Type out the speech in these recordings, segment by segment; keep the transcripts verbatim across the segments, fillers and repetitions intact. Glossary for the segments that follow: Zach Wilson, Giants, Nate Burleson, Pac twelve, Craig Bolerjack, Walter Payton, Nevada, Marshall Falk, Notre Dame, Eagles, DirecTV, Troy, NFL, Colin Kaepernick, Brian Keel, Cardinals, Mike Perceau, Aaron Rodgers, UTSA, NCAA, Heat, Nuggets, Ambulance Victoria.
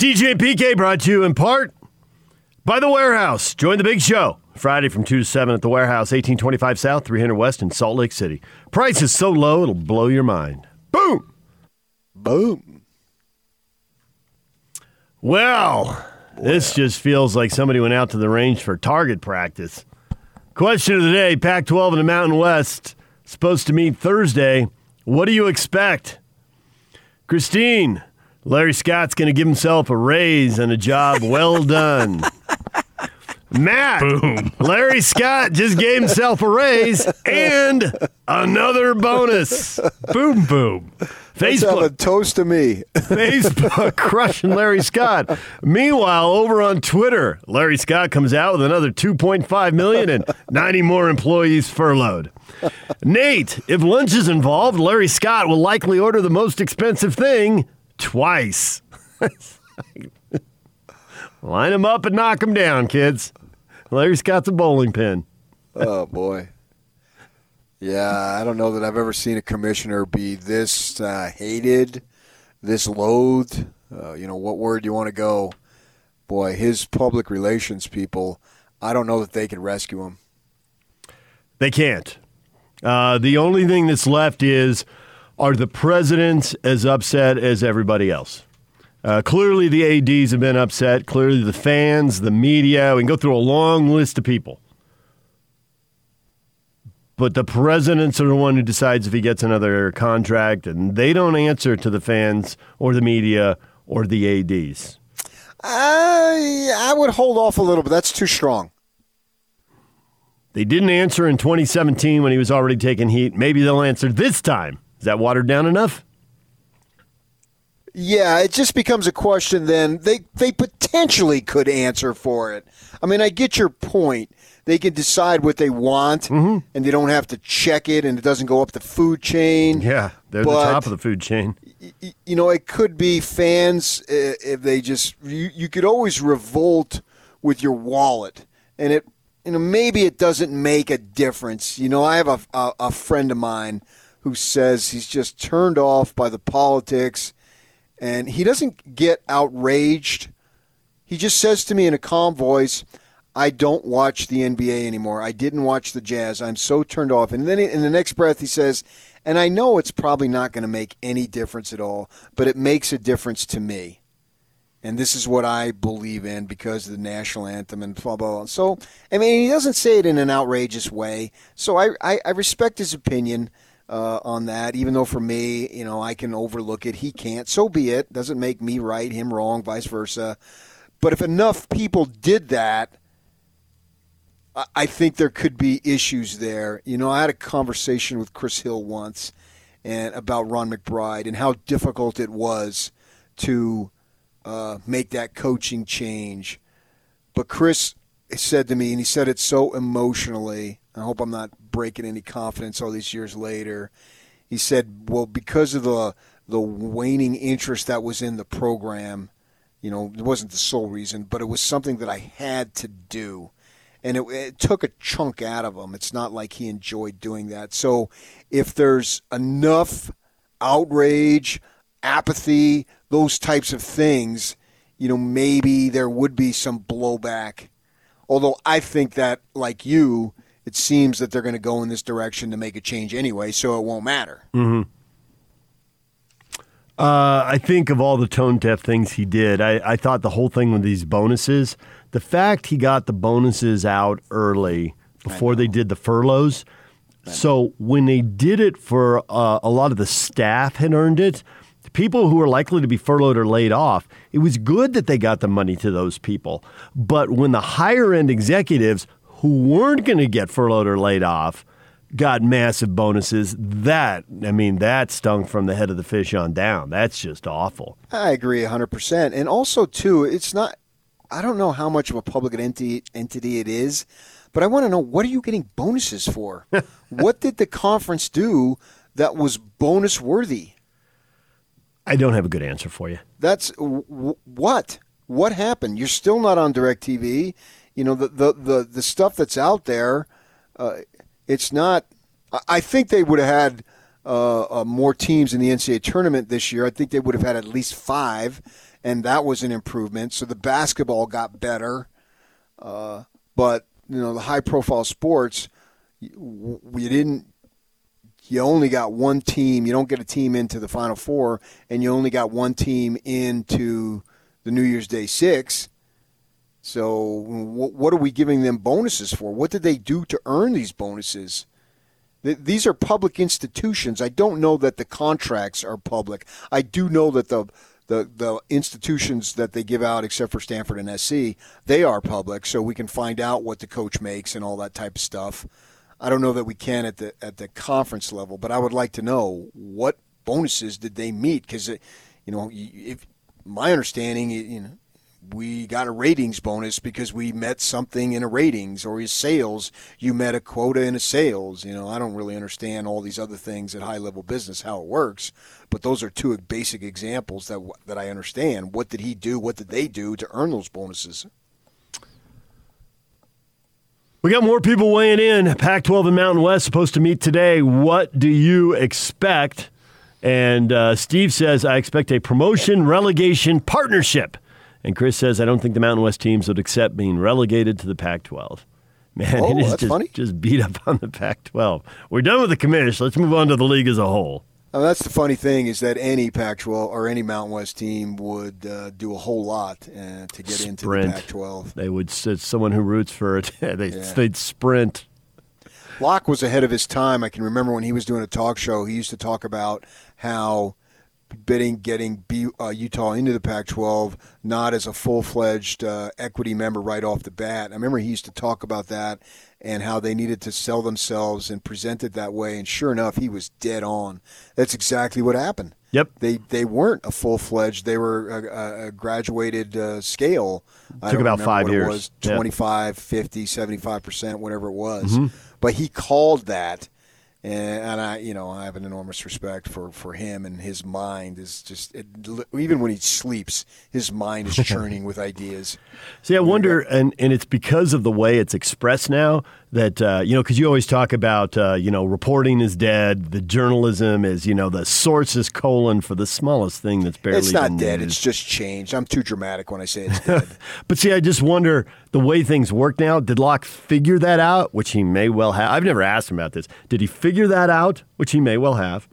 D J P K brought to you in part by The Warehouse. Join the big show Friday from two to seven at The Warehouse, eighteen twenty-five South, three hundred West in Salt Lake City. Price is so low, it'll blow your mind. Boom! Boom. Well, Boy. This just feels like somebody went out to the range for target practice. Question of the day, Pac twelve and the Mountain West supposed to meet Thursday. What do you expect? Christine, Larry Scott's going to give himself a raise and a job well done. Matt, boom. Larry Scott just gave himself a raise and another bonus. Boom, boom. Let's have a toast to me. Facebook crushing Larry Scott. Meanwhile, over on Twitter, Larry Scott comes out with another two point five million dollars and ninety more employees furloughed. Nate, if lunch is involved, Larry Scott will likely order the most expensive thing twice. Line them up and knock them down, kids. Larry Scott's a bowling pin. Oh, boy. Yeah, I don't know that I've ever seen a commissioner be this uh, hated, this loathed. Uh, you know, what word do you want to go? Boy, his public relations people, I don't know that they can rescue him. They can't. Uh, the only thing that's left is, are the presidents as upset as everybody else? Uh, clearly the A Ds have been upset. Clearly the fans, the media. We can go through a long list of people. But the presidents are the one who decides if he gets another contract, and they don't answer to the fans or the media or the A Ds. I, I would hold off a little bit. That's too strong. They didn't answer in twenty seventeen when he was already taking heat. Maybe they'll answer this time. Is that watered down enough? Yeah, it just becomes a question then. They they potentially could answer for it. I mean, I get your point. They can decide what they want, mm-hmm. and they don't have to check it, and it doesn't go up the food chain. Yeah, they're but, the top of the food chain. Y- you know, it could be fans uh, if they just you, – you could always revolt with your wallet, and it you know maybe it doesn't make a difference. You know, I have a a, a friend of mine who says he's just turned off by the politics – and he doesn't get outraged. He just says to me in a calm voice, I don't watch the N B A anymore. I didn't watch the Jazz. I'm so turned off. And then in the next breath he says, and I know it's probably not going to make any difference at all, but it makes a difference to me. And this is what I believe in because of the national anthem and blah, blah, blah. So, I mean, he doesn't say it in an outrageous way. So I, I, I respect his opinion. Uh, on that, even though for me, you know, I can overlook it. He can't. So be it. Doesn't make me right, him wrong, vice versa. But if enough people did that, I think there could be issues there. You know, I had a conversation with Chris Hill once and about Ron McBride and how difficult it was to uh, make that coaching change. But Chris said to me, and he said it so emotionally, I hope I'm not breaking any confidence all these years later. He said, well, because of the the waning interest that was in the program, you know, it wasn't the sole reason, but it was something that I had to do. And it, it took a chunk out of him. It's not like he enjoyed doing that. So if there's enough outrage, apathy, those types of things, you know, maybe there would be some blowback. Although I think that, like you, it seems that they're going to go in this direction to make a change anyway, so it won't matter. Mm-hmm. Uh, I think of all the tone-deaf things he did, I, I thought the whole thing with these bonuses, the fact he got the bonuses out early before they did the furloughs, so when they did it for uh, a lot of the staff had earned it, the people who were likely to be furloughed or laid off, it was good that they got the money to those people. But when the higher-end executives who weren't going to get furloughed or laid off, got massive bonuses. That, I mean, that stung from the head of the fish on down. That's just awful. I agree one hundred percent. And also, too, it's not, I don't know how much of a public enti- entity it is, but I want to know, what are you getting bonuses for? What did the conference do that was bonus worthy? I don't have a good answer for you. That's, w- what? What happened? You're still not on DirecTV. You know, the, the, the, the stuff that's out there, uh, it's not – I think they would have had uh, uh, more teams in the N C double A tournament this year. I think they would have had at least five, and that was an improvement. So the basketball got better. Uh, but, you know, the high-profile sports, we didn't – you only got one team. You don't get a team into the Final Four, and you only got one team into the New Year's Day Six. So what are we giving them bonuses for? What did they do to earn these bonuses? These are public institutions. I don't know that the contracts are public. I do know that the the, the institutions that they give out, except for Stanford and S C, they are public, so we can find out what the coach makes and all that type of stuff. I don't know that we can at the at the conference level, but I would like to know what bonuses did they meet, because, you know, if my understanding, you know, we got a ratings bonus because we met something in a ratings, or in sales, you met a quota in a sales. You know, I don't really understand all these other things at high-level business, how it works, but those are two basic examples that that I understand. What did he do? What did they do to earn those bonuses? We got more people weighing in. Pac twelve and Mountain West supposed to meet today. What do you expect? And uh, Steve says, I expect a promotion-relegation partnership. And Chris says, I don't think the Mountain West teams would accept being relegated to the Pac twelve. Man, oh, it is just, just beat up on the Pac twelve. We're done with the commish. Let's move on to the league as a whole. Now, that's the funny thing, is that any Pac twelve or any Mountain West team would uh, do a whole lot uh, to get sprint. into the Pac twelve. They would. It's someone who roots for it. they, yeah. They'd sprint. Locke was ahead of his time. I can remember when he was doing a talk show, he used to talk about how bidding getting B, uh, Utah into the Pac twelve, not as a full-fledged uh, equity member right off the bat. I remember he used to talk about that and how they needed to sell themselves and present it that way, and sure enough, he was dead on. That's exactly what happened. Yep. They they weren't a full-fledged. They were a, a graduated uh, scale. I Took about five years. It was twenty-five, yep. fifty, seventy-five percent, whatever it was. Mm-hmm. But he called that. And I, you know, I have an enormous respect for, for him, and his mind is just, it, even when he sleeps, his mind is churning with ideas. See, I wonder, and, and it's because of the way it's expressed now that, uh, you know, because you always talk about, uh, you know, reporting is dead, the journalism is, you know, the source is colon for the smallest thing that's barely. It's not dead, it's just changed. I'm too dramatic when I say it's dead. But see, I just wonder, the way things work now, did Locke figure that out, which he may well have? I've never asked him about this. Did he figure that out, which he may well have?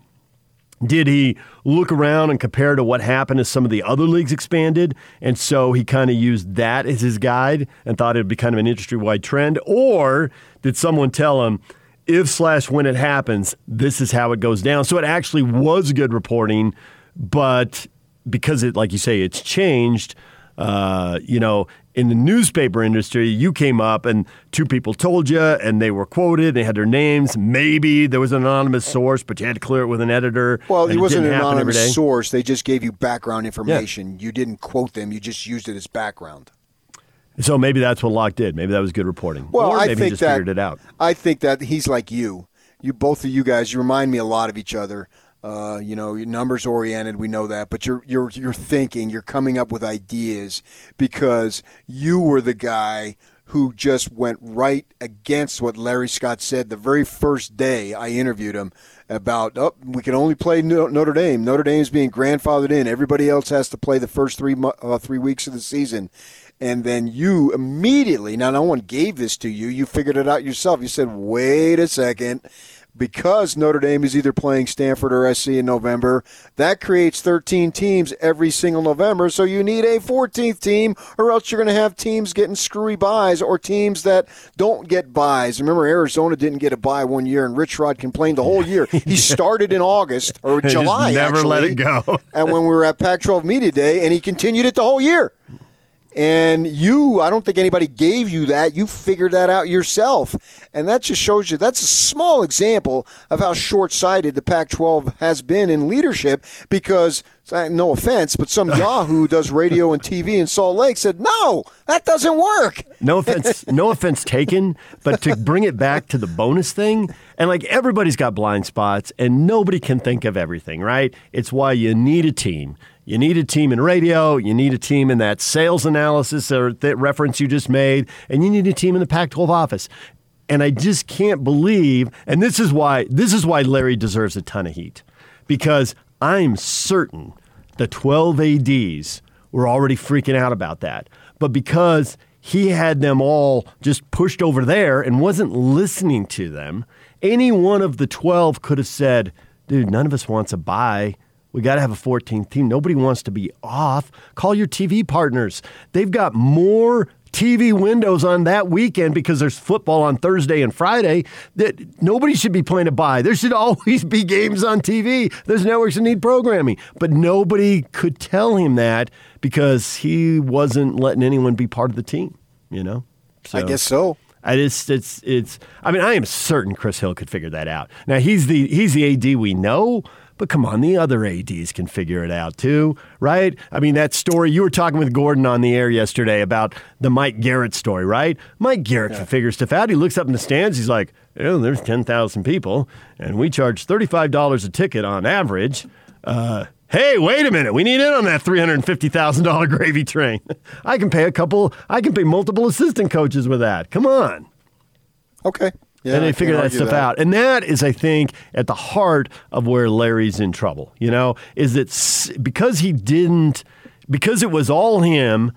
Did he look around and compare to what happened as some of the other leagues expanded, and so he kind of used that as his guide and thought it would be kind of an industry-wide trend? Or did someone tell him, if slash when it happens, this is how it goes down? So it actually was good reporting, but because it, like you say, it's changed, uh, you know, in the newspaper industry, you came up and two people told you, and they were quoted. They had their names. Maybe there was an anonymous source, but you had to clear it with an editor. Well, it wasn't an anonymous source. They just gave you background information. Yeah. You didn't quote them. You just used it as background. So maybe that's what Locke did. Maybe that was good reporting. Well, or maybe I think he just that, figured it out. I think that he's like you. You both of you guys, you remind me a lot of each other. Uh, you know, you're numbers oriented. We know that, but you're you're you're thinking. You're coming up with ideas because you were the guy who just went right against what Larry Scott said the very first day I interviewed him about. Oh, we can only play Notre Dame. Notre Dame's being grandfathered in. Everybody else has to play the first three uh, three weeks of the season. And then you immediately. Now, no one gave this to you. You figured it out yourself. You said, "Wait a second." Because Notre Dame is either playing Stanford or S C in November, that creates thirteen teams every single November, so you need a fourteenth team, or else you're going to have teams getting screwy buys or teams that don't get buys. Remember, Arizona didn't get a buy one year, and Rich Rod complained the whole year. He started in August, or July, never actually, let it go. And when we were at Pac twelve Media Day, and he continued it the whole year. And you, I don't think anybody gave you that. You figured that out yourself. And that just shows you, that's a small example of how short-sighted the Pac twelve has been in leadership because, no offense, but some yahoo does radio and T V in Salt Lake said, no, that doesn't work. No offense, no offense taken, but to bring it back to the bonus thing, and like everybody's got blind spots and nobody can think of everything, right? It's why you need a team. You need a team in radio, you need a team in that sales analysis or that reference you just made, and you need a team in the Pac twelve office. And I just can't believe, and this is why this is why Larry deserves a ton of heat, because I'm certain the twelve A Ds were already freaking out about that. But because he had them all just pushed over there and wasn't listening to them, any one of the twelve could have said, dude, none of us wants a bye. We got to have a fourteenth team. Nobody wants to be off. Call your T V partners. They've got more T V windows on that weekend because there's football on Thursday and Friday. That nobody should be playing a bye. There should always be games on T V. There's networks that need programming. But nobody could tell him that because he wasn't letting anyone be part of the team, you know? So, I guess so. I just, it's, it's, I mean, I am certain Chris Hill could figure that out. Now, he's the, he's the A D we know, but come on, the other A Ds can figure it out too, right? I mean, that story, you were talking with Gordon on the air yesterday about the Mike Garrett story, right? Mike Garrett yeah. can figure stuff out. He looks up in the stands, he's like, oh, there's ten thousand people, and we charge thirty-five dollars a ticket on average. Uh, hey, wait a minute, we need in on that three hundred fifty thousand dollars gravy train. I can pay a couple, I can pay multiple assistant coaches with that. Come on. Okay. Yeah, and they figure that stuff that. out. And that is, I think, at the heart of where Larry's in trouble, you know, is that because he didn't, because it was all him,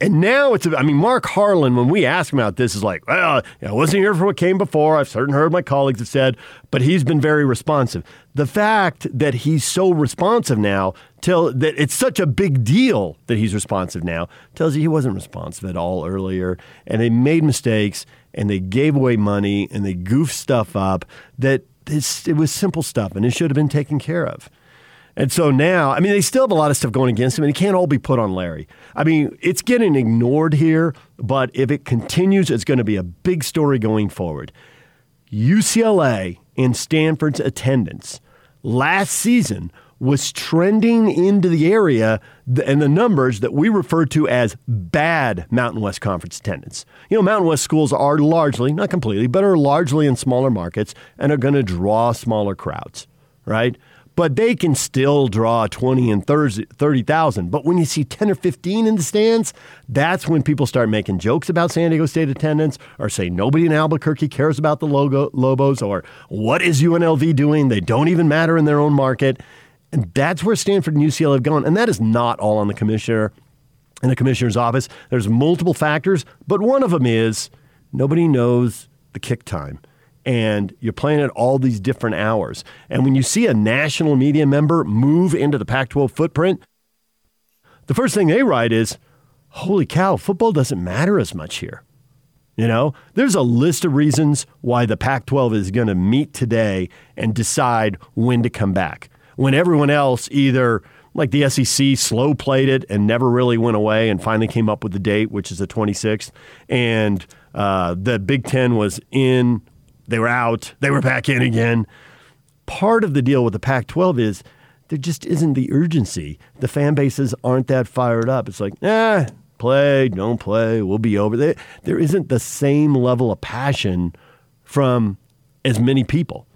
and now it's, I mean, Mark Harlan, when we ask him about this, is like, well, I wasn't here for what came before. I've certainly heard my colleagues have said, but he's been very responsive. The fact that he's so responsive now, tell that it's such a big deal that he's responsive now, tells you he wasn't responsive at all earlier, and they made mistakes, and they gave away money, and they goofed stuff up, that it's, it was simple stuff, and it should have been taken care of. And so now, I mean, they still have a lot of stuff going against him, and it can't all be put on Larry. I mean, it's getting ignored here, but if it continues, it's going to be a big story going forward. U C L A and Stanford's attendance last season was trending into the area and the numbers that we refer to as bad Mountain West Conference attendance. You know, Mountain West schools are largely, not completely, but are largely in smaller markets and are going to draw smaller crowds, right? But they can still draw twenty and thirty thousand. But when you see ten or fifteen in the stands, that's when people start making jokes about San Diego State attendance or say nobody in Albuquerque cares about the logo, Lobos, or what is U N L V doing? They don't even matter in their own market. And that's where Stanford and U C L A have gone. And that is not all on the commissioner and the commissioner's office. There's multiple factors, but one of them is nobody knows the kick time. And you're playing at all these different hours. And when you see a national media member move into the Pac twelve footprint, the first thing they write is, holy cow, football doesn't matter as much here. You know, there's a list of reasons why the Pac twelve is going to meet today and decide when to come back. When everyone else either, like the S E C, slow-played it and never really went away and finally came up with the date, which is the twenty-sixth, and uh, the Big Ten was in, they were out, they were back in again. Part of the deal with the Pac twelve is there just isn't the urgency. The fan bases aren't that fired up. It's like, eh, play, don't play, we'll be over. There, there isn't the same level of passion from as many people.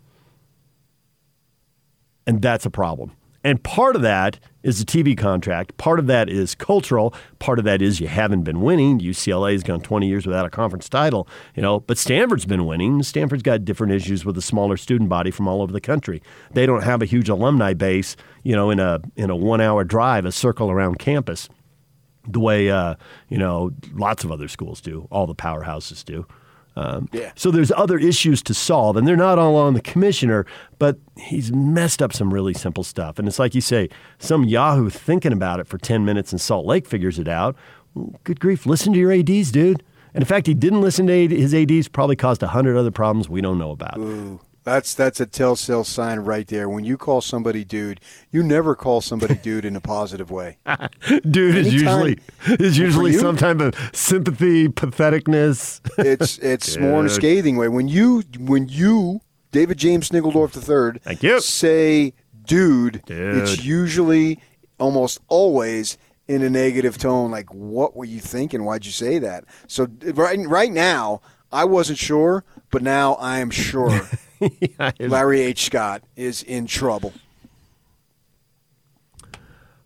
And that's a problem. And part of that is the T V contract. Part of that is cultural. Part of that is you haven't been winning. U C L A has gone twenty years without a conference title, you know, but Stanford's been winning. Stanford's got different issues with a smaller student body from all over the country. They don't have a huge alumni base, you know, in a in a one-hour drive, a circle around campus, the way, uh, you know, lots of other schools do, all the powerhouses do. Um, yeah. So there's other issues to solve, and they're not all on the commissioner, but he's messed up some really simple stuff. And it's like you say, some yahoo thinking about it for ten minutes in Salt Lake figures it out. Well, good grief, listen to your A Ds, dude. And in fact, he didn't listen to his A Ds, probably caused a hundred other problems we don't know about. Ooh. That's that's a telltale sign right there. When you call somebody dude, you never call somebody dude in a positive way. Dude is usually is usually some type of sympathy, patheticness. It's it's more in a scathing way. When you when you David James Snigeldorf the third thank you, say dude, dude, it's usually almost always in a negative tone. Like, what were you thinking? Why'd you say that? So right right now, I wasn't sure, but now I am sure. Yeah, Larry H. Scott is in trouble.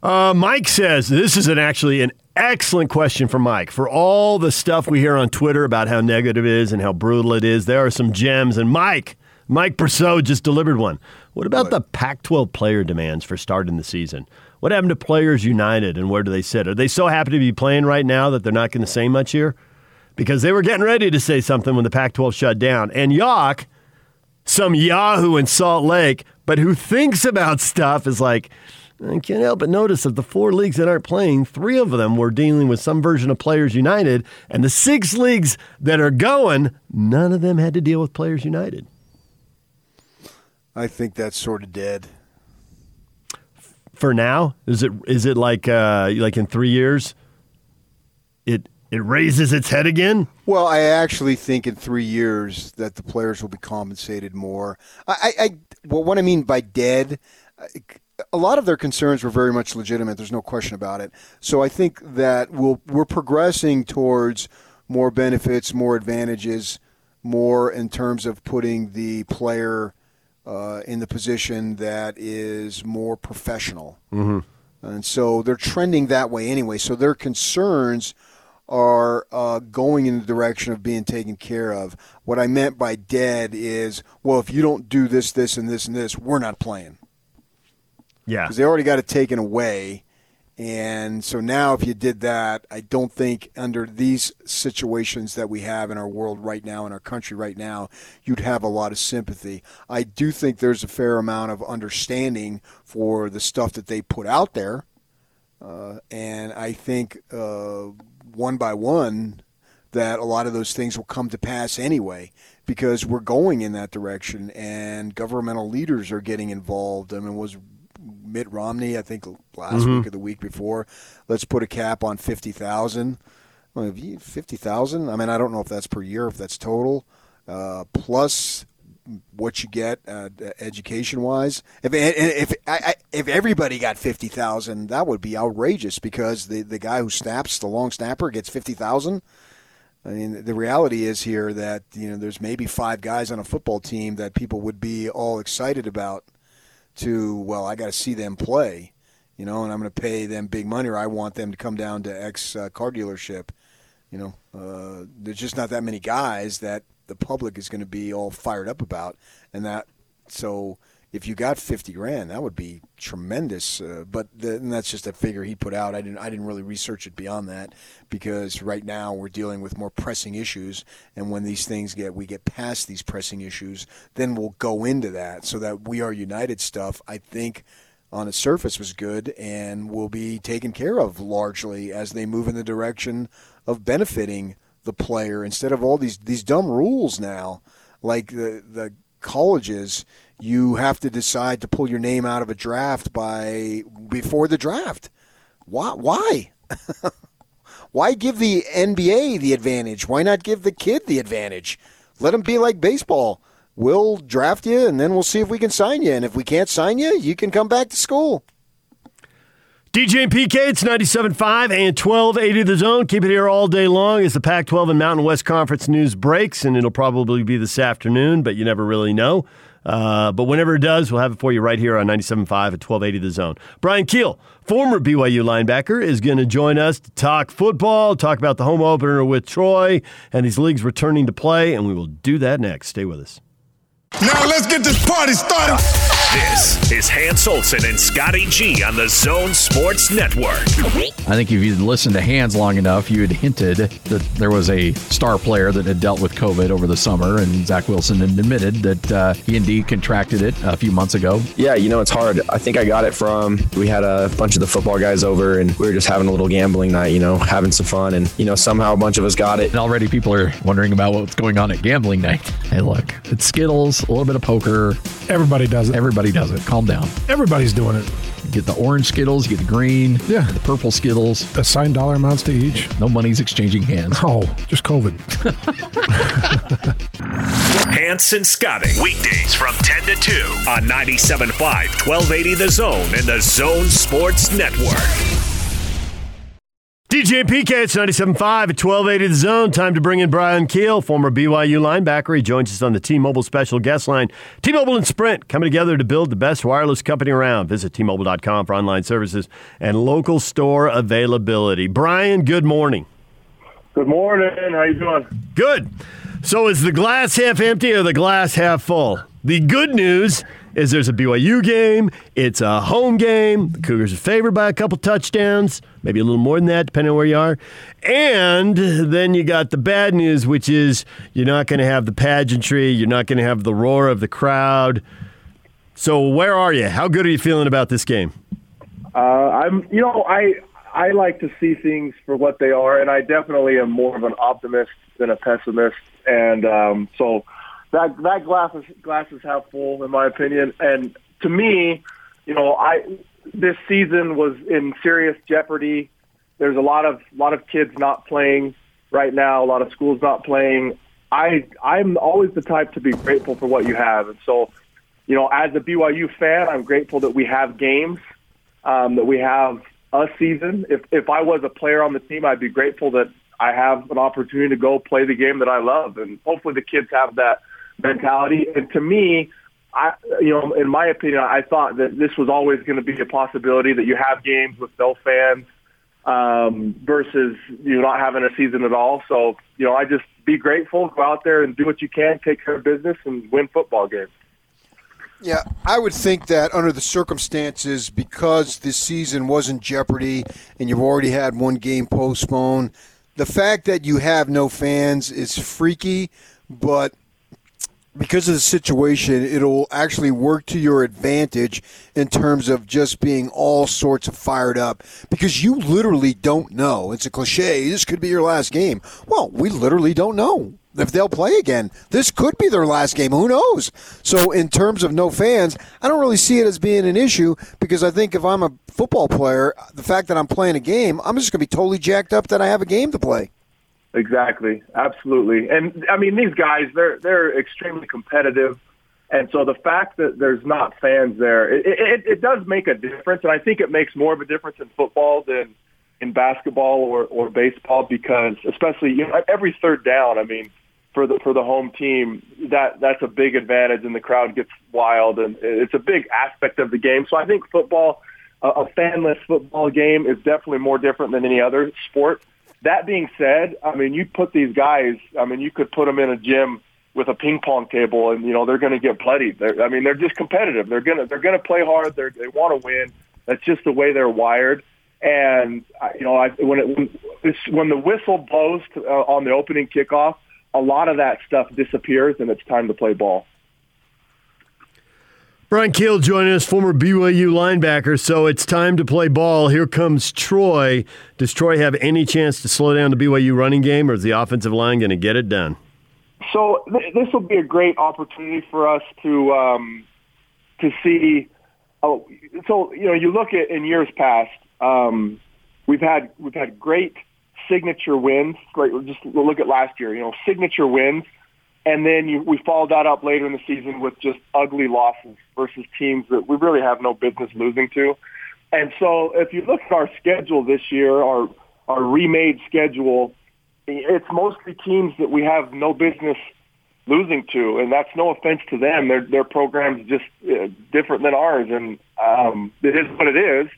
Uh, Mike says, this is an actually an excellent question for Mike. For all the stuff we hear on Twitter about how negative it is and how brutal it is, there are some gems. And Mike, Mike Perceau just delivered one. What about what? the Pac twelve player demands for starting the season? What happened to Players United, and where do they sit? Are they so happy to be playing right now that they're not going to say much here? Because they were getting ready to say something when the Pac twelve shut down. And Yawk, some yahoo in Salt Lake, but who thinks about stuff, is like, I can't help but notice that the four leagues that aren't playing, three of them were dealing with some version of Players United, and the six leagues that are going, none of them had to deal with Players United. I think that's sort of dead. For now, is it is it like uh, like in three years, it it raises its head again? Well, I actually think in three years that the players will be compensated more. I, I well, what I mean by dead, a lot of their concerns were very much legitimate. There's no question about it. So I think that we'll, we're progressing towards more benefits, more advantages, more in terms of putting the player Uh, in the position that is more professional. Mm-hmm. And so they're trending that way anyway. So their concerns are uh, going in the direction of being taken care of. What I meant by dead is, well, if you don't do this, this, and this, and this, we're not playing. Yeah. Because they already got it taken away. And so now if you did that, I don't think under these situations that we have in our world right now, in our country right now, you'd have a lot of sympathy. I do think there's a fair amount of understanding for the stuff that they put out there. Uh, and I think uh, one by one that a lot of those things will come to pass anyway, because we're going in that direction and governmental leaders are getting involved. I mean, was Mitt Romney, I think last mm-hmm. week or the week before, let's put a cap on fifty thousand. Well, fifty thousand? I mean, I don't know if that's per year, if that's total, uh, plus what you get uh, education-wise. If if I, if everybody got fifty thousand, that would be outrageous, because the, the guy who snaps, the long snapper, gets fifty thousand. I mean, the reality is here that, you know, there's maybe five guys on a football team that people would be all excited about. To, well, I got to see them play, you know, and I'm going to pay them big money, or I want them to come down to X uh, car dealership. You know, uh, there's just not that many guys that the public is going to be all fired up about. And that, so if you got fifty grand, that would be tremendous. Uh, but the, and that's just a figure he put out. I didn't, I didn't really research it beyond that, because right now we're dealing with more pressing issues. And when these things get, we get past these pressing issues, then we'll go into that. So that We Are United stuff, I think, on the surface was good and will be taken care of largely as they move in the direction of benefiting the player instead of all these, these dumb rules now, like the, the colleges. You have to decide to pull your name out of a draft by before the draft. Why? Why? Why give the N B A the advantage? Why not give the kid the advantage? Let him be like baseball. We'll draft you, and then we'll see if we can sign you. And if we can't sign you, you can come back to school. D J and P K, it's ninety-seven point five and twelve eighty The Zone. Keep it here all day long as the Pac twelve and Mountain West Conference news breaks, and it'll probably be this afternoon, but you never really know. Uh, but whenever it does, we'll have it for you right here on ninety-seven point five at twelve eighty The Zone. Brian Keel, former B Y U linebacker, is going to join us to talk football, talk about the home opener with Troy, and these leagues returning to play, and we will do that next. Stay with us. Now let's get this party started. This is Hans Olsen and Scotty G on the Zone Sports Network. I think if you'd listened to Hans long enough, you had hinted that there was a star player that had dealt with COVID over the summer, and Zach Wilson had admitted that uh, he indeed contracted it a few months ago. Yeah, you know, it's hard. I think I got it from, we had a bunch of the football guys over, and we were just having a little gambling night, you know, having some fun, and, you know, somehow a bunch of us got it. And already people are wondering about what's going on at gambling night. Hey, look, it's Skittles, a little bit of poker. Everybody does it. Everybody does it. Calm down. Everybody's doing it. You get the orange Skittles, you get the green, yeah. the purple Skittles. Assigned dollar amounts to each. No money's exchanging hands. Oh, just COVID. Hans and Scotty, weekdays from ten to two on ninety-seven point five, twelve eighty The Zone and the Zone Sports Network. D J and P K, it's ninety-seven point five at twelve eighty The Zone. Time to bring in Brian Keel, former B Y U linebacker. He joins us on the T-Mobile special guest line. T-Mobile and Sprint coming together to build the best wireless company around. Visit T Mobile dot com for online services and local store availability. Brian, good morning. Good morning. How you doing? Good. So is the glass half empty or the glass half full? The good news is there's a B Y U game, it's a home game, the Cougars are favored by a couple touchdowns, maybe a little more than that, depending on where you are. And then you got the bad news, which is you're not going to have the pageantry, you're not going to have the roar of the crowd. So where are you? How good are you feeling about this game? Uh, I'm, you know, I I like to see things for what they are, and I definitely am more of an optimist than a pessimist. And um, so that that glass is, glass is half full, in my opinion. And to me, you know, I this season was in serious jeopardy. There's a lot of lot of kids not playing right now. A lot of schools not playing. I I'm always the type to be grateful for what you have, and so you know, as a B Y U fan, I'm grateful that we have games, um, that we have a season. If if I was a player on the team, I'd be grateful that I have an opportunity to go play the game that I love, and hopefully the kids have that mentality. And to me, I, you know, in my opinion, I thought that this was always going to be a possibility that you have games with no fans um, versus you not having a season at all. So, you know, I just be grateful, go out there and do what you can, take care of business, and win football games. Yeah, I would think that under the circumstances, because this season was in jeopardy and you've already had one game postponed, the fact that you have no fans is freaky, but because of the situation, it'll actually work to your advantage in terms of just being all sorts of fired up because you literally don't know. It's a cliche. This could be your last game. Well, we literally don't know if they'll play again. This could be their last game. Who knows? So in terms of no fans, I don't really see it as being an issue because I think if I'm a football player, the fact that I'm playing a game, I'm just going to be totally jacked up that I have a game to play. Exactly. Absolutely. And, I mean, these guys, they're they're extremely competitive. And so the fact that there's not fans there, it, it, it does make a difference. And I think it makes more of a difference in football than in basketball or, or baseball because especially you know, every third down, I mean, for the for the home team, that that's a big advantage, and the crowd gets wild, and it's a big aspect of the game. So I think football, a, a fanless football game, is definitely more different than any other sport. That being said, I mean, you put these guys, I mean, you could put them in a gym with a ping pong table, and you know they're going to get bloodied. They're, I mean, they're just competitive. They're gonna they're gonna play hard. They're, they want to win. That's just the way they're wired. And you know, I, when it when, it's, when the whistle blows to, uh, on the opening kickoff, a lot of that stuff disappears, and it's time to play ball. Brian Keel joining us, former B Y U linebacker. So it's time to play ball. Here comes Troy. Does Troy have any chance to slow down the B Y U running game, or is the offensive line going to get it done? So th- this will be a great opportunity for us to um, to see. Oh, so you know, you look at in years past, um, we've had we've had great. signature wins, like just look at last year, you know, signature wins, and then you, we followed that up later in the season with just ugly losses versus teams that we really have no business losing to. And so if you look at our schedule this year, our, our remade schedule, it's mostly teams that we have no business losing to, and that's no offense to them. Their, their program's just different than ours, and um, it is what it is.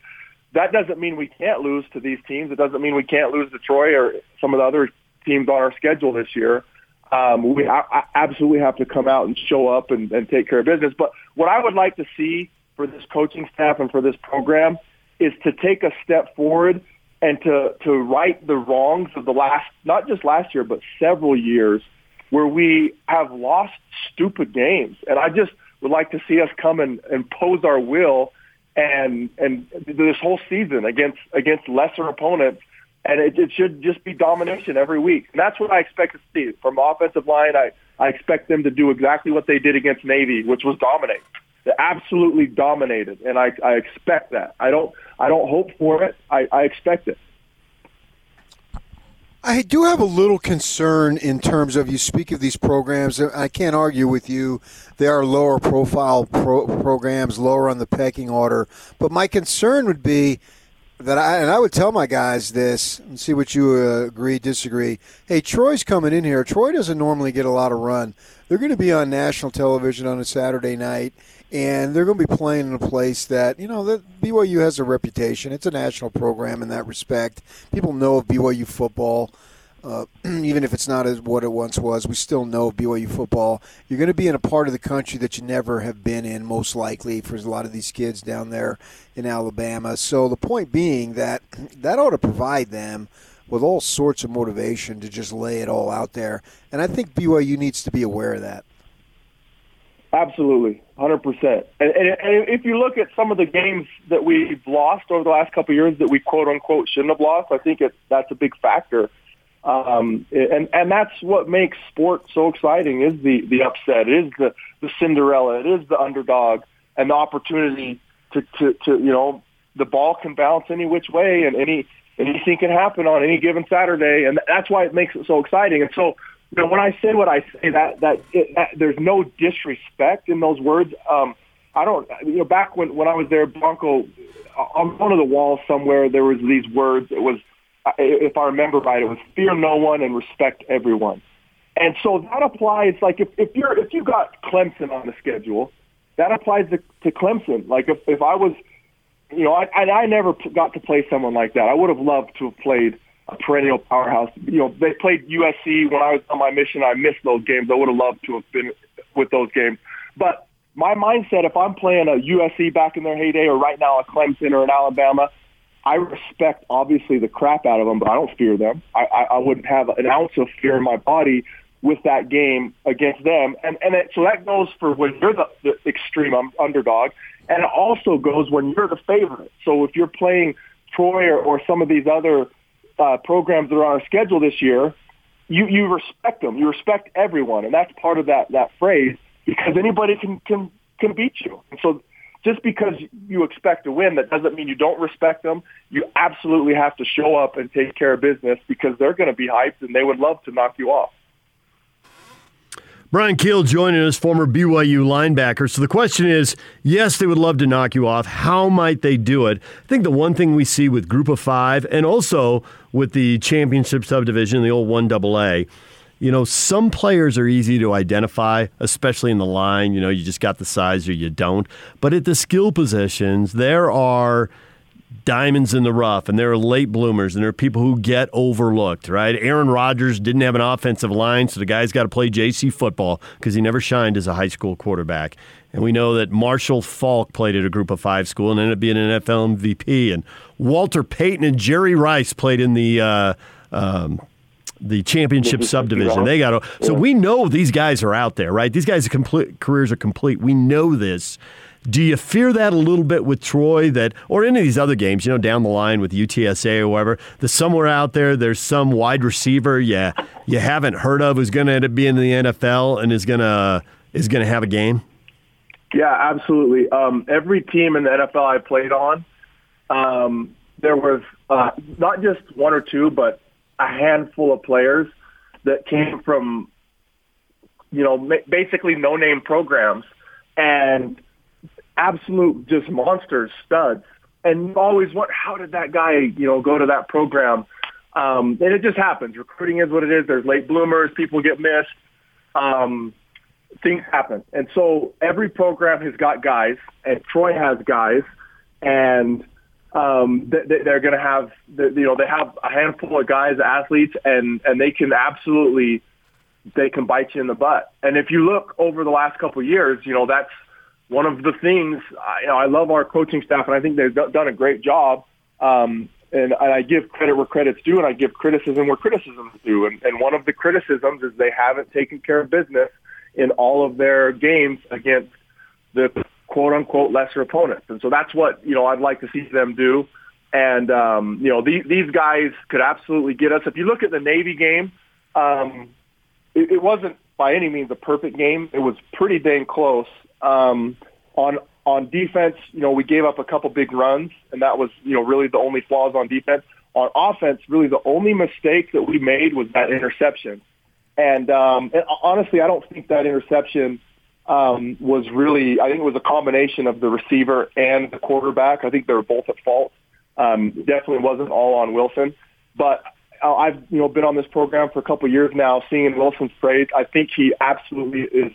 That doesn't mean we can't lose to these teams. It doesn't mean we can't lose to Troy or some of the other teams on our schedule this year. Um, we I, I absolutely have to come out and show up and, and take care of business. But what I would like to see for this coaching staff and for this program is to take a step forward and to, to right the wrongs of the last, not just last year, but several years where we have lost stupid games. And I just would like to see us come and impose our will and and this whole season against against lesser opponents, and it, it should just be domination every week. And that's what I expect to see. From offensive line, I, I expect them to do exactly what they did against Navy, which was dominate. They absolutely dominated, and I, I expect that. I don't I don't hope for it. I, I expect it. I do have a little concern in terms of you speak of these programs. I can't argue with you. They are lower profile pro- programs, lower on the pecking order. But my concern would be that I, and I would tell my guys this and see what you uh, agree, disagree. Hey, Troy's coming in here. Troy doesn't normally get a lot of run. They're going to be on national television on a Saturday night, and they're going to be playing in a place that, you know, that B Y U has a reputation. It's a national program in that respect. People know of B Y U football. Uh, even if it's not as what it once was, we still know B Y U football. You're going to be in a part of the country that you never have been in, most likely, for a lot of these kids down there in Alabama. So the point being that that ought to provide them with all sorts of motivation to just lay it all out there. And I think B Y U needs to be aware of that. Absolutely, one hundred percent. And, and, and if you look at some of the games that we've lost over the last couple of years that we quote-unquote shouldn't have lost, I think it's, that's a big factor. Um, and, and that's what makes sport so exciting is the, the upset. It is the, the Cinderella. It is the underdog and the opportunity to, to, to, you know, the ball can bounce any which way and any anything can happen on any given Saturday. And that's why it makes it so exciting. And so, you know, when I say what I say, that that, it, that there's no disrespect in those words. Um, I don't, you know, back when, when I was there, Bronco, on one of the walls somewhere, there was these words. It was, if I remember right, it was fear no one and respect everyone. And so that applies, like, if, if you're if you got Clemson on the schedule, that applies to, to Clemson. Like, if, if I was, you know, I, I, I never got to play someone like that. I would have loved to have played a perennial powerhouse. You know, they played U S C when I was on my mission. I missed those games. I would have loved to have been with those games. But my mindset, if I'm playing a U S C back in their heyday or right now a Clemson or an Alabama, I respect, obviously, the crap out of them, but I don't fear them. I, I, I wouldn't have an ounce of fear in my body with that game against them. And, and it, so that goes for when you're the, the extreme underdog, and it also goes when you're the favorite. So if you're playing Troy or, or some of these other uh, programs that are on our schedule this year, you, you respect them. You respect everyone, and that's part of that, that phrase, because anybody can, can, can beat you. And so just because you expect to win, that doesn't mean you don't respect them. You absolutely have to show up and take care of business because they're going to be hyped and they would love to knock you off. Brian Keel joining us, former B Y U linebacker. So the question is, yes, they would love to knock you off. How might they do it? I think the one thing we see with Group of Five and also with the championship subdivision, the old one double A, you know, some players are easy to identify, especially in the line. You know, you just got the size or you don't. But at the skill positions, there are diamonds in the rough, and there are late bloomers, and there are people who get overlooked, right? Aaron Rodgers didn't have an offensive line, so the guy's got to play J C football because he never shined as a high school quarterback. And we know that Marshall Falk played at a Group of Five school and ended up being an N F L M V P. And Walter Payton and Jerry Rice played in the uh, – um, the championship subdivision. They got so we know these guys are out there, right? These guys' are complete, careers are complete. We know this. Do you fear that a little bit with Troy that, or any of these other games, you know, down the line with U T S A or whoever, that somewhere out there there's some wide receiver you, you haven't heard of who's going to end up being in the N F L and is going to is going to have a game? Yeah, absolutely. Um, every team in the N F L I played on, um, there was uh, not just one or two, but a handful of players that came from, you know, basically no-name programs and absolute just monsters, studs. And you always wonder, how did that guy, you know, go to that program? Um, and it just happens. Recruiting is what it is. There's late bloomers. People get missed. Um, things happen. And so every program has got guys, and Troy has guys, and Um, they, they're going to have, you know, they have a handful of guys, athletes, and, and they can absolutely, they can bite you in the butt. And if you look over the last couple of years, you know, that's one of the things, you know, I love our coaching staff, and I think they've done a great job. Um, and, and I give credit where credit's due, and I give criticism where criticism's due. And, and one of the criticisms is they haven't taken care of business in all of their games against the quote-unquote lesser opponents. And so that's what, you know, I'd like to see them do. And, um, you know, these, these guys could absolutely get us. If you look at the Navy game, um, it, it wasn't by any means a perfect game. It was pretty dang close. Um, on on defense, you know, we gave up a couple big runs, and that was, you know, really the only flaws on defense. On offense, really the only mistake that we made was that interception. And, um, and honestly, I don't think that interception – Um, was really, I think it was a combination of the receiver and the quarterback. I think they were both at fault. Um, definitely wasn't all on Wilson. But I've, you know, been on this program for a couple of years now, seeing Wilson's praise. I think he absolutely is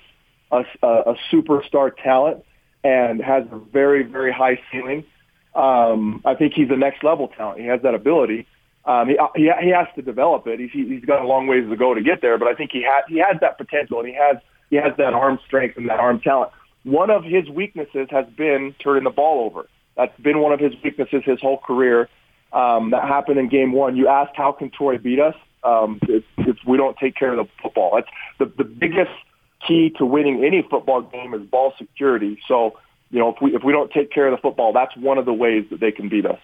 a, a, a superstar talent and has a very, very high ceiling. Um, I think he's a next level talent. He has that ability. Um, he, he he has to develop it. He's he's got a long ways to go to get there, but I think he has he has that potential, and he has he has that arm strength and that arm talent. One of his weaknesses has been turning the ball over. That's been one of his weaknesses his whole career. Um, that happened in game one. You asked how can Troy beat us? Um, if, if we don't take care of the football, that's the the biggest key to winning any football game is ball security. So you know if we if we don't take care of the football, that's one of the ways that they can beat us.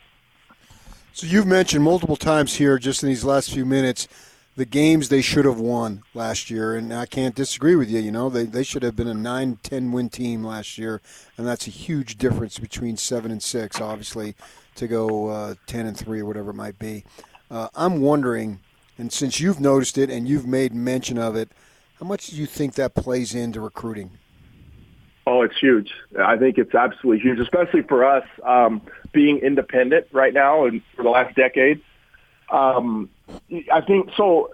So you've mentioned multiple times here just in these last few minutes the games they should have won last year, and I can't disagree with you. You know, they, they should have been a nine ten win team last year, and that's a huge difference between seven and six, obviously, to go uh, ten and three or whatever it might be. Uh, I'm wondering, and since you've noticed it and you've made mention of it, how much do you think that plays into recruiting? Oh, it's huge. I think it's absolutely huge, especially for us um, being independent right now and for the last decade. Um, I think so.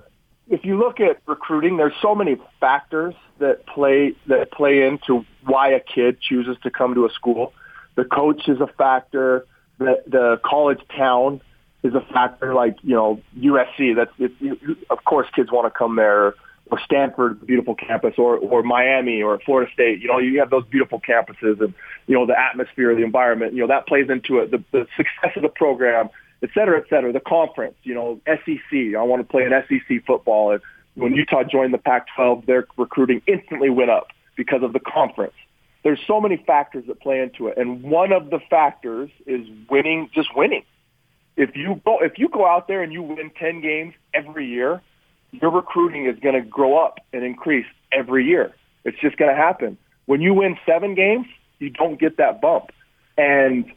If you look at recruiting, there's so many factors that play that play into why a kid chooses to come to a school. The coach is a factor. The, the college town is a factor. Like you know, U S C. That's it, it, of course kids want to come there. Or Stanford, beautiful campus, or or Miami, or Florida State. You know, you have those beautiful campuses, and you know the atmosphere, the environment. You know that plays into it. The, the success of the program, et cetera, et cetera. The conference, you know, S E C. I want to play in S E C football. And when Utah joined the Pac twelve, their recruiting instantly went up because of the conference. There's so many factors that play into it, and one of the factors is winning. Just winning. If you go, if you go out there and you win ten games every year, your recruiting is going to grow up and increase every year. It's just going to happen. When you win seven games, you don't get that bump. And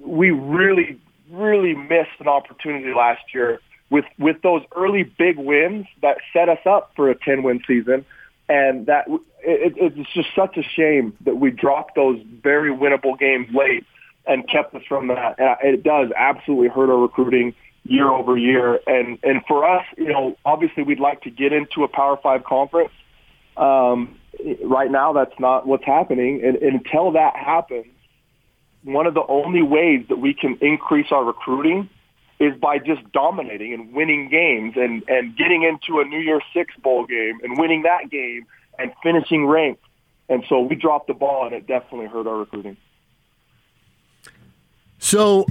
we really, really missed an opportunity last year with, with those early big wins that set us up for a ten-win season. And that it, it's just such a shame that we dropped those very winnable games late and kept us from that. And it does absolutely hurt our recruiting year over year. And, and for us, you know, obviously we'd like to get into a Power Five conference. Um, right now, that's not what's happening. And, and until that happens, one of the only ways that we can increase our recruiting is by just dominating and winning games and, and getting into a New Year's Six bowl game and winning that game and finishing ranked. And so we dropped the ball, and it definitely hurt our recruiting. So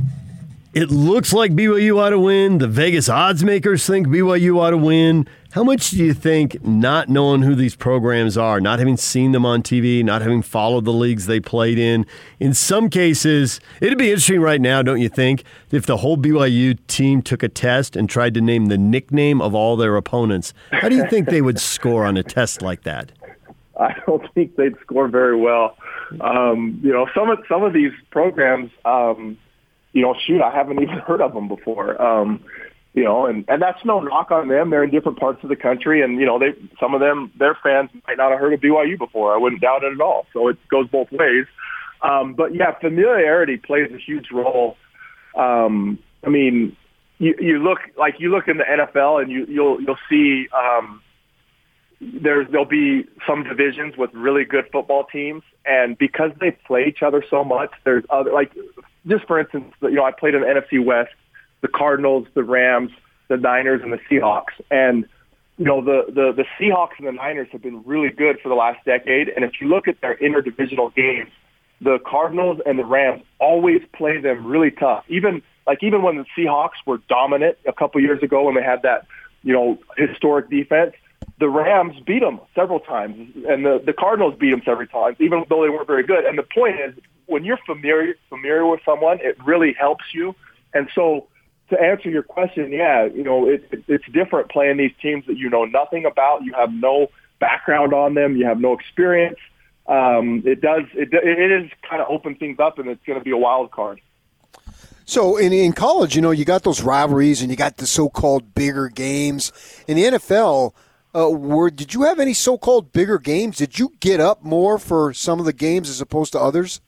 it looks like B Y U ought to win. The Vegas odds makers think B Y U ought to win. How much do you think not knowing who these programs are, not having seen them on T V, not having followed the leagues they played in, in some cases, it'd be interesting right now, don't you think, if the whole B Y U team took a test and tried to name the nickname of all their opponents? How do you think they would score on a test like that? I don't think they'd score very well. Um, you know, some of, some of these programs um, – you know, shoot, I haven't even heard of them before. Um, you know, and, and that's no knock on them. They're in different parts of the country, and, you know, they some of them, their fans might not have heard of B Y U before. I wouldn't doubt it at all. So it goes both ways. Um, but, yeah, familiarity plays a huge role. Um, I mean, you, you look like you look in the N F L, and you, you'll you'll see um, there's there'll be some divisions with really good football teams, and because they play each other so much, there's other like. Just for instance, you know, I played in the N F C West, the Cardinals, the Rams, the Niners, and the Seahawks. And, you know, the, the, the Seahawks and the Niners have been really good for the last decade. And if you look at their interdivisional games, the Cardinals and the Rams always play them really tough. Even like even when the Seahawks were dominant a couple years ago when they had that, you know, historic defense, the Rams beat them several times, and the, the Cardinals beat them several times, even though they weren't very good. And the point is, when you're familiar familiar with someone, it really helps you. And so to answer your question, yeah, you know, it, it, it's different playing these teams that you know nothing about. You have no background on them. You have no experience. Um, it does it, it is kind of open things up, and it's going to be a wild card. So in, in college, you know, you got those rivalries and you got the so-called bigger games. In the N F L, Uh, were, did you have any so-called bigger games? Did you get up more for some of the games as opposed to others?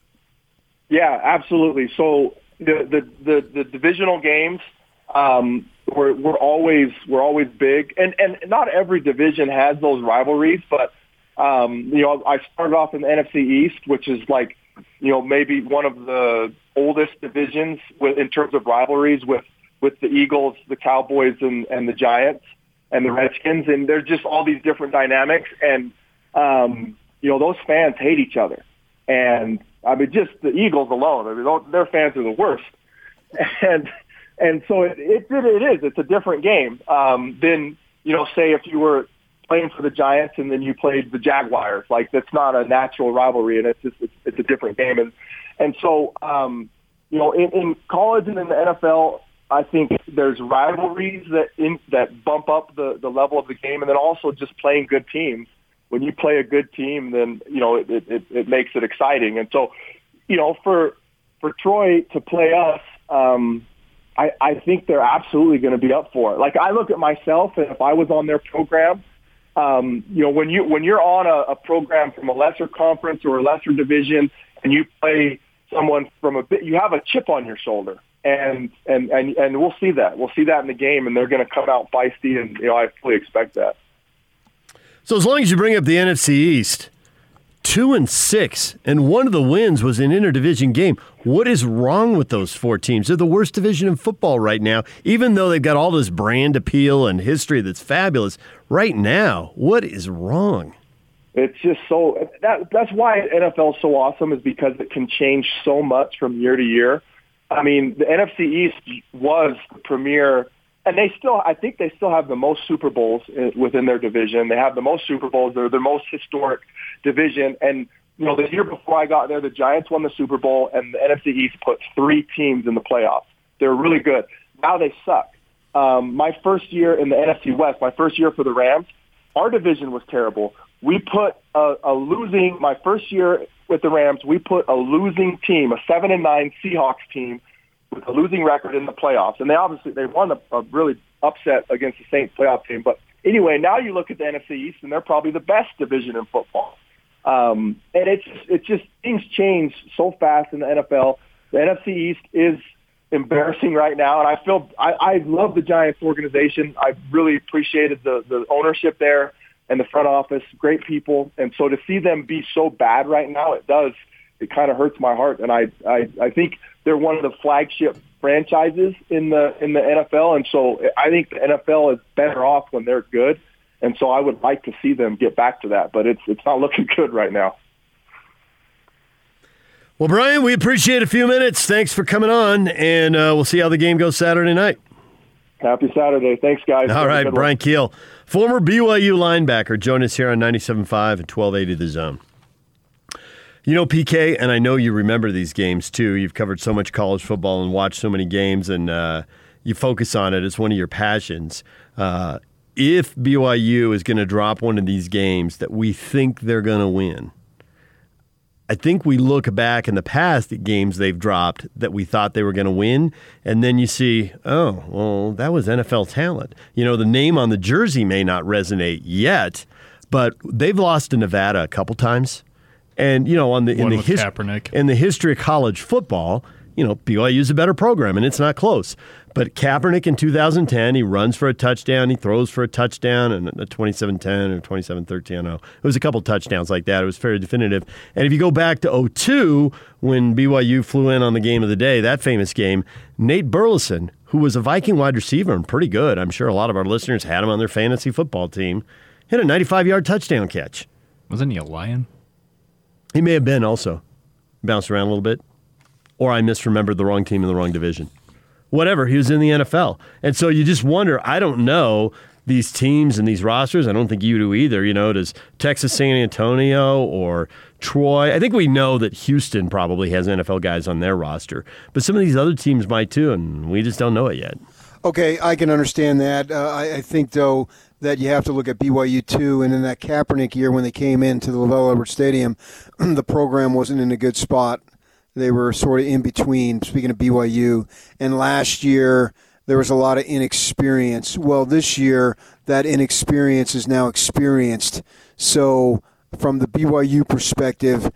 Yeah, absolutely. So the the, the, the divisional games um, were, were always were always big, and and not every division has those rivalries. But um, you know, I started off in the N F C East, which is like you know maybe one of the oldest divisions with, in terms of rivalries with with the Eagles, the Cowboys, and, and the Giants, and the Redskins, and there's just all these different dynamics, and um, you know, those fans hate each other. And I mean, just the Eagles alone, I mean, their fans are the worst. And and so it it, it is. It's a different game um, than, you know, say if you were playing for the Giants and then you played the Jaguars. Like, that's not a natural rivalry, and it's just it's, it's a different game. And and so um, you know, in, in college and in the N F L, I think there's rivalries that in, that bump up the, the level of the game, and then also just playing good teams. When you play a good team, then, you know, it, it, it makes it exciting. And so, you know, for for Troy to play us, um, I, I think they're absolutely going to be up for it. Like, I look at myself, and if I was on their program, um, you know, when you when you're on a, a program from a lesser conference or a lesser division, and you play someone from a bit, you have a chip on your shoulder. And, and and and we'll see that. We'll see that in the game, and they're going to come out feisty, and, you know, I fully expect that. So as long as you bring up the N F C East, two and six, and one of the wins was an interdivision game. What is wrong with those four teams? They're the worst division in football right now, even though they've got all this brand appeal and history that's fabulous. Right now, what is wrong? It's just so that, – that's why N F L is so awesome, is because it can change so much from year to year. I mean, the N F C East was the premier, and they still, I think they still have the most Super Bowls within their division. They have the most Super Bowls. They're their most historic division. And, you know, the year before I got there, the Giants won the Super Bowl, and the N F C East put three teams in the playoffs. They're really good. Now they suck. Um, my first year in the N F C West, my first year for the Rams, our division was terrible. We put a, a losing, my first year with the Rams, we put a losing team, a seven and nine Seahawks team with a losing record in the playoffs. And they obviously, they won a, a really upset against the Saints playoff team. But anyway, now you look at the N F C East, and they're probably the best division in football. Um, and it's, it's just, things change so fast in the N F L. The N F C East is embarrassing right now. And I feel, I, I love the Giants organization. I really appreciated the, the ownership there. And the front office, great people. And so to see them be so bad right now, it does, it kind of hurts my heart. And I, I, I think they're one of the flagship franchises in the in the N F L. And so I think the N F L is better off when they're good. And so I would like to see them get back to that. But it's it's not looking good right now. Well, Brian, we appreciate a few minutes. Thanks for coming on. And uh, we'll see how the game goes Saturday night. Happy Saturday. Thanks, guys. All right, Brian Keel, former B Y U linebacker, join us here on ninety-seven point five and twelve eighty The Zone. You know, P K, and I know you remember these games, too. You've covered so much college football and watched so many games, and uh, you focus on it. It's one of your passions. Uh, if B Y U is going to drop one of these games that we think they're going to win, I think we look back in the past at games they've dropped that we thought they were going to win, and then you see, oh, well, that was N F L talent. You know, the name on the jersey may not resonate yet, but they've lost to Nevada a couple times. And, you know, on the in the, his- in the history of college football, you know, B Y U's a better program, and it's not close. But Kaepernick in two thousand ten, he runs for a touchdown, he throws for a touchdown, and a twenty-seven ten or twenty-seven thirteen, I don't know. It was a couple touchdowns like that. It was very definitive. And if you go back to oh two, when B Y U flew in on the game of the day, that famous game, Nate Burleson, who was a Viking wide receiver and pretty good, I'm sure a lot of our listeners had him on their fantasy football team, hit a ninety-five yard touchdown catch. Wasn't he a Lion? He may have been also. Bounced around a little bit. Or I misremembered the wrong team in the wrong division. Whatever, he was in the N F L. And so you just wonder, I don't know these teams and these rosters. I don't think you do either. You know, does Texas San Antonio or Troy? I think we know that Houston probably has N F L guys on their roster. But some of these other teams might too, and we just don't know it yet. Okay, I can understand that. Uh, I, I think, though, that you have to look at B Y U too, and in that Kaepernick year when they came into the Lavelle Edwards Stadium, the program wasn't in a good spot. They were sort of in between, speaking of B Y U. And last year, there was a lot of inexperience. Well, this year, that inexperience is now experienced. So from the B Y U perspective,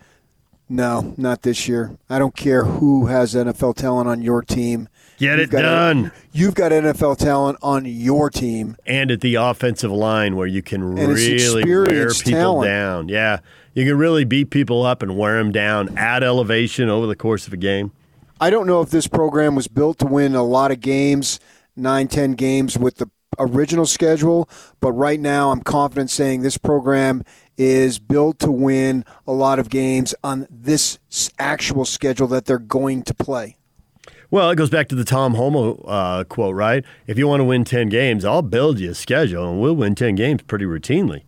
no, not this year. I don't care who has N F L talent on your team. Get it done. You've got N F L talent on your team. And at the offensive line where you can really wear people down. Yeah. You can really beat people up and wear them down at elevation over the course of a game. I don't know if this program was built to win a lot of games nine, ten games with the original schedule, but right now I'm confident saying this program is built to win a lot of games on this actual schedule that they're going to play. Well, it goes back to the Tom Homo uh, quote, right? If you want to win ten games, I'll build you a schedule, and we'll win ten games pretty routinely.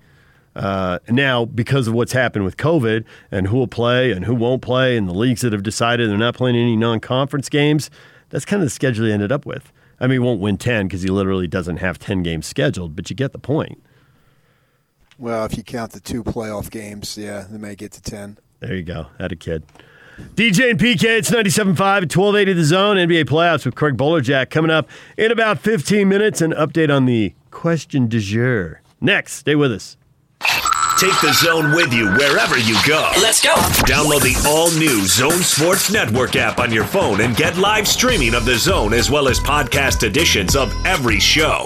Uh, now, because of what's happened with COVID and who will play and who won't play and the leagues that have decided they're not playing any non-conference games, that's kind of the schedule they ended up with. I mean, he won't win ten because he literally doesn't have ten games scheduled, but you get the point. Well, if you count the two playoff games, yeah, they may get to ten. There you go. Had a kid. D J and P K, it's ninety-seven point five at twelve eighty The Zone, N B A Playoffs with Craig Bolerjack coming up in about fifteen minutes. An update on the question du jour. Next, stay with us. Take the Zone with you wherever you go. Let's go. Download the all-new Zone Sports Network app on your phone and get live streaming of the Zone as well as podcast editions of every show.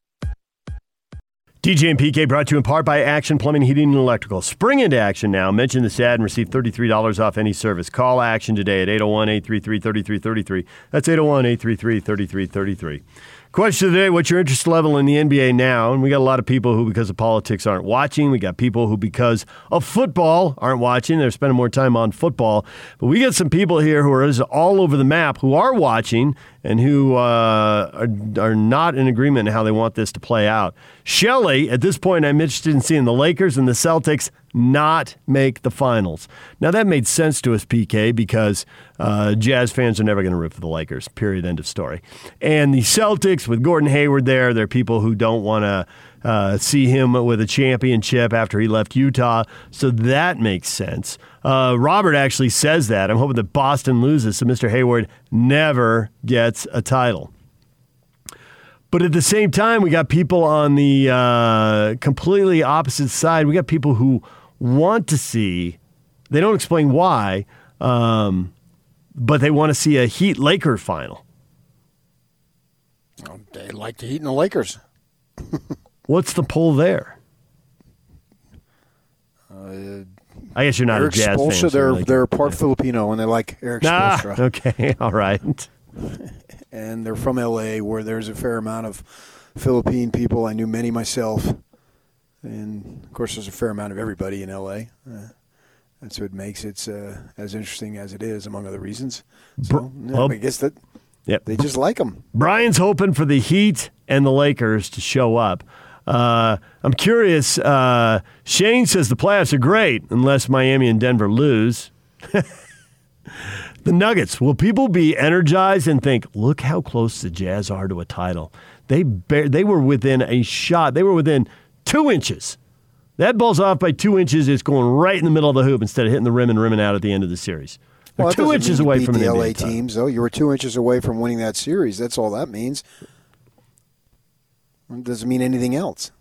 D J and P K brought to you in part by Action Plumbing, Heating, and Electrical. Spring into action now. Mention this ad and receive thirty-three dollars off any service. Call Action today at eight oh one, eight three three, three three three three. That's eight oh one, eight three three, three three three three. Question today, what's your interest level in the N B A now? And we got a lot of people who, because of politics, aren't watching. We got people who, because of football, aren't watching. They're spending more time on football. But we got some people here who are all over the map who are watching and who uh, are, are not in agreement on how they want this to play out. Shelley, at this point, I'm interested in seeing the Lakers and the Celtics not make the finals. Now, that made sense to us, P K, because uh, Jazz fans are never going to root for the Lakers, period, end of story. And the Celtics, with Gordon Hayward there, there are people who don't want to Uh, see him with a championship after he left Utah. So that makes sense. Uh, Robert actually says that. I'm hoping that Boston loses so Mister Hayward never gets a title. But at the same time, we got people on the uh, completely opposite side. We got people who want to see, they don't explain why, um, but they want to see a Heat-Laker final. Oh, they like the Heat and the Lakers. What's the pull there? Uh, I guess you're not Eric a Jazz Spolstra, fan. They're, like they're part Filipino, and they like Eric nah, Spolstra. Okay, all right. And they're from L A, where there's a fair amount of Philippine people. I knew many myself. And, of course, there's a fair amount of everybody in L A. Uh, that's what makes it uh, as interesting as it is, among other reasons. So, Br- yeah, I guess that yep. they just like them. Brian's hoping for the Heat and the Lakers to show up. Uh, I'm curious. Uh, Shane says the playoffs are great unless Miami and Denver lose. The Nuggets. Will people be energized and think, look how close the Jazz are to a title? They bear, they were within a shot. They were within two inches. That ball's off by two inches. It's going right in the middle of the hoop instead of hitting the rim and rimming out at the end of the series. They're well, two inches away from the N B A L A teams, though. You were two inches away from winning that series. That's all that means. It doesn't mean anything else.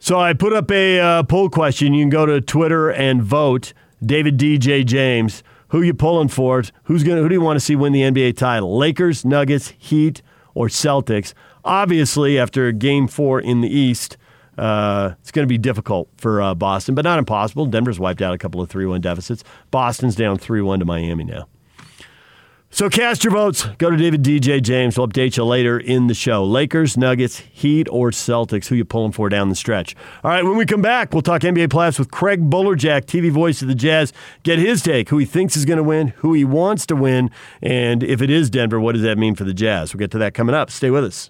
So I put up a uh, poll question. You can go to Twitter and vote. David D J James, who you pulling for? Who's gonna? Who do you want to see win the N B A title? Lakers, Nuggets, Heat, or Celtics? Obviously, after Game Four in the East, uh, it's going to be difficult for uh, Boston, but not impossible. Denver's wiped out a couple of three one deficits. Boston's down three one to Miami now. So cast your votes. Go to David D J James. We'll update you later in the show. Lakers, Nuggets, Heat, or Celtics. Who you pulling for down the stretch? All right, when we come back, we'll talk N B A Playoffs with Craig Bolerjack, T V voice of the Jazz. Get his take, who he thinks is going to win, who he wants to win, and if it is Denver, what does that mean for the Jazz? We'll get to that coming up. Stay with us.